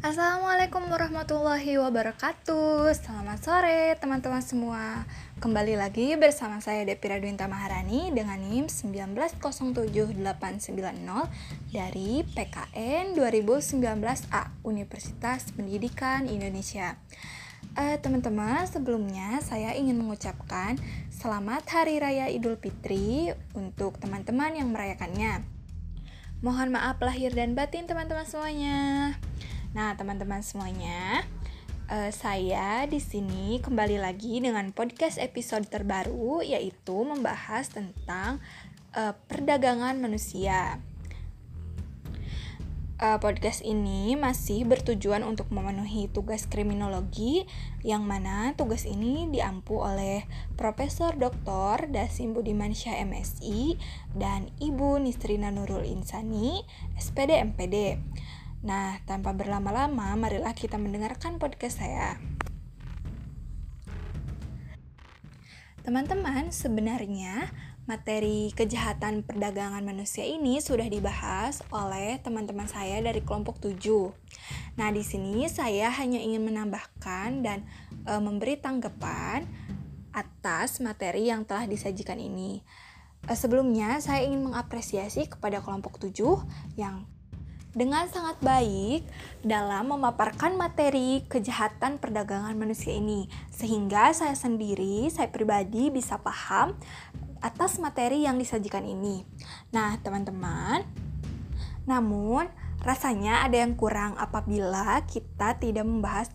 Assalamualaikum warahmatullahi wabarakatuh. Selamat sore teman-teman semua. Kembali lagi bersama saya Depi Radwinta Maharani dengan NIMS 1907890 dari PKN 2019A Universitas Pendidikan Indonesia. Teman-teman, sebelumnya saya ingin mengucapkan selamat Hari Raya Idul Fitri untuk teman-teman yang merayakannya. Mohon maaf lahir dan batin teman-teman semuanya. Nah, teman-teman semuanya, saya di sini kembali lagi dengan podcast episode terbaru, yaitu membahas tentang perdagangan manusia. Podcast ini masih bertujuan untuk memenuhi tugas kriminologi, yang mana tugas ini diampu oleh Profesor Dr. Dasim Budimansyah MSI dan Ibu Nisrina Nurul Insani, SPD-MPD. Nah, tanpa berlama-lama, marilah kita mendengarkan podcast saya. Teman-teman, sebenarnya materi kejahatan perdagangan manusia ini sudah dibahas oleh teman-teman saya dari kelompok 7. Nah, di sini saya hanya ingin menambahkan dan memberi tanggapan atas materi yang telah disajikan ini. Sebelumnya, saya ingin mengapresiasi kepada kelompok 7 yang dengan sangat baik dalam memaparkan materi kejahatan perdagangan manusia ini, sehingga saya pribadi bisa paham atas materi yang disajikan ini. Nah, teman-teman, namun rasanya ada yang kurang apabila kita tidak membahas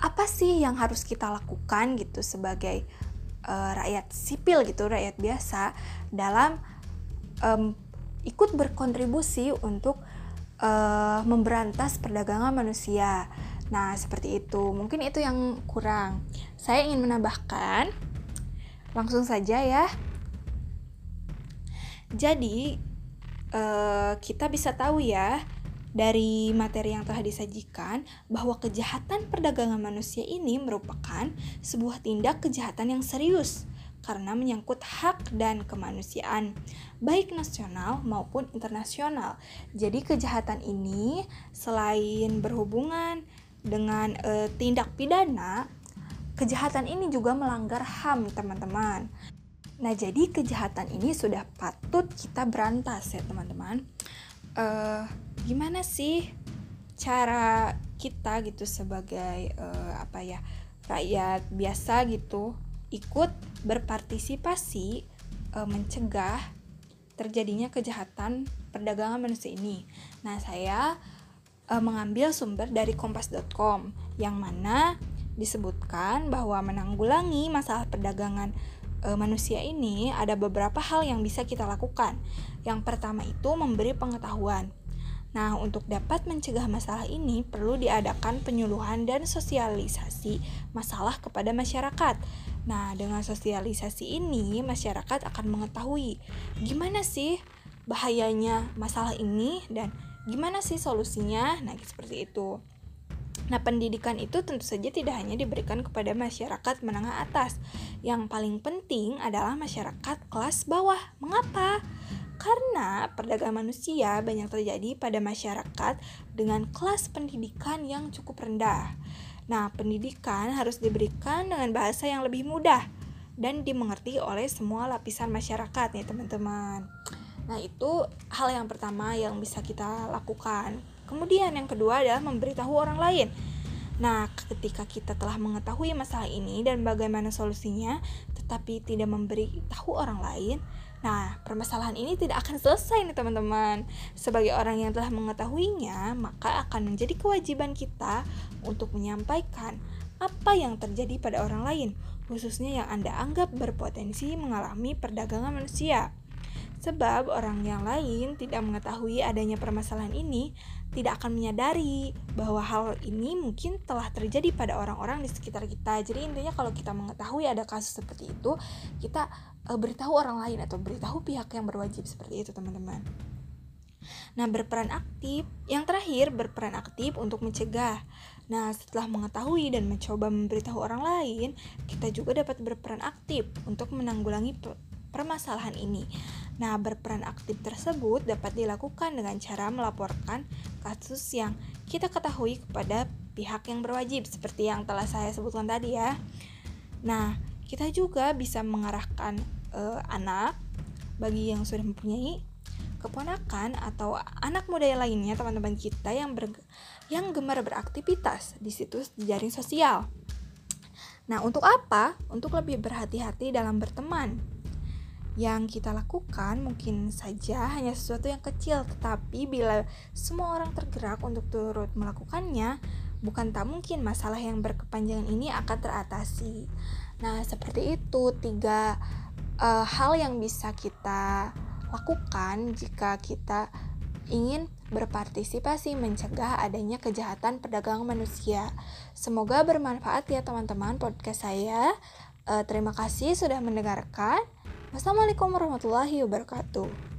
apa sih yang harus kita lakukan gitu sebagai rakyat sipil gitu, rakyat biasa dalam ikut berkontribusi untuk memberantas perdagangan manusia. Nah, seperti itu. Mungkin itu yang kurang. Saya ingin menambahkan langsung saja ya. Jadi, kita bisa tahu ya dari materi yang telah disajikan bahwa kejahatan perdagangan manusia ini merupakan sebuah tindak kejahatan yang serius karena menyangkut hak dan kemanusiaan, baik nasional maupun internasional. Jadi kejahatan ini selain berhubungan dengan tindak pidana, kejahatan ini juga melanggar HAM, teman-teman. Nah, jadi kejahatan ini sudah patut kita berantas ya, teman-teman. Gimana sih cara kita gitu sebagai rakyat biasa gitu ikut berpartisipasi mencegah terjadinya kejahatan perdagangan manusia ini? Nah, saya mengambil sumber dari kompas.com yang mana disebutkan bahwa menanggulangi masalah perdagangan manusia ini ada beberapa hal yang bisa kita lakukan. Yang pertama itu memberi pengetahuan. Nah, untuk dapat mencegah masalah ini perlu diadakan penyuluhan dan sosialisasi masalah kepada masyarakat. Nah, dengan sosialisasi ini masyarakat akan mengetahui gimana sih bahayanya masalah ini dan gimana sih solusinya. Nah, seperti itu. Nah, pendidikan itu tentu saja tidak hanya diberikan kepada masyarakat menengah atas. Yang paling penting adalah masyarakat kelas bawah. Mengapa? Karena perdagangan manusia banyak terjadi pada masyarakat dengan kelas pendidikan yang cukup rendah. Nah, pendidikan harus diberikan dengan bahasa yang lebih mudah dan dimengerti oleh semua lapisan masyarakat nih, teman-teman. Nah, itu hal yang pertama yang bisa kita lakukan. Kemudian yang kedua adalah memberitahu orang lain. Nah, ketika kita telah mengetahui masalah ini dan bagaimana solusinya, tetapi tidak memberitahu orang lain, nah, permasalahan ini tidak akan selesai nih, teman-teman. Sebagai orang yang telah mengetahuinya, maka akan menjadi kewajiban kita untuk menyampaikan apa yang terjadi pada orang lain, khususnya yang Anda anggap berpotensi mengalami perdagangan manusia. Sebab orang yang lain tidak mengetahui adanya permasalahan ini, tidak akan menyadari bahwa hal ini mungkin telah terjadi pada orang-orang di sekitar kita. Jadi intinya kalau kita mengetahui ada kasus seperti itu, kita beritahu orang lain atau beritahu pihak yang berwajib, seperti itu, teman-teman. Nah, berperan aktif. Yang terakhir, berperan aktif untuk mencegah. Nah, setelah mengetahui dan mencoba memberitahu orang lain, kita juga dapat berperan aktif untuk menanggulangi permasalahan ini. Nah, berperan aktif tersebut dapat dilakukan dengan cara melaporkan kasus yang kita ketahui kepada pihak yang berwajib, seperti yang telah saya sebutkan tadi ya. Nah, kita juga bisa mengarahkan anak bagi yang sudah mempunyai keponakan atau anak muda yang lainnya, teman-teman kita yang gemar beraktivitas di situs jejaring sosial. Nah, untuk apa? Untuk lebih berhati-hati dalam berteman. Yang kita lakukan mungkin saja hanya sesuatu yang kecil, tetapi bila semua orang tergerak untuk turut melakukannya, bukan tak mungkin masalah yang berkepanjangan ini akan teratasi. Nah, seperti itu 3 hal yang bisa kita lakukan jika kita ingin berpartisipasi mencegah adanya kejahatan perdagangan manusia. Semoga bermanfaat ya teman-teman podcast saya. Terima kasih sudah mendengarkan. Wassalamualaikum warahmatullahi wabarakatuh.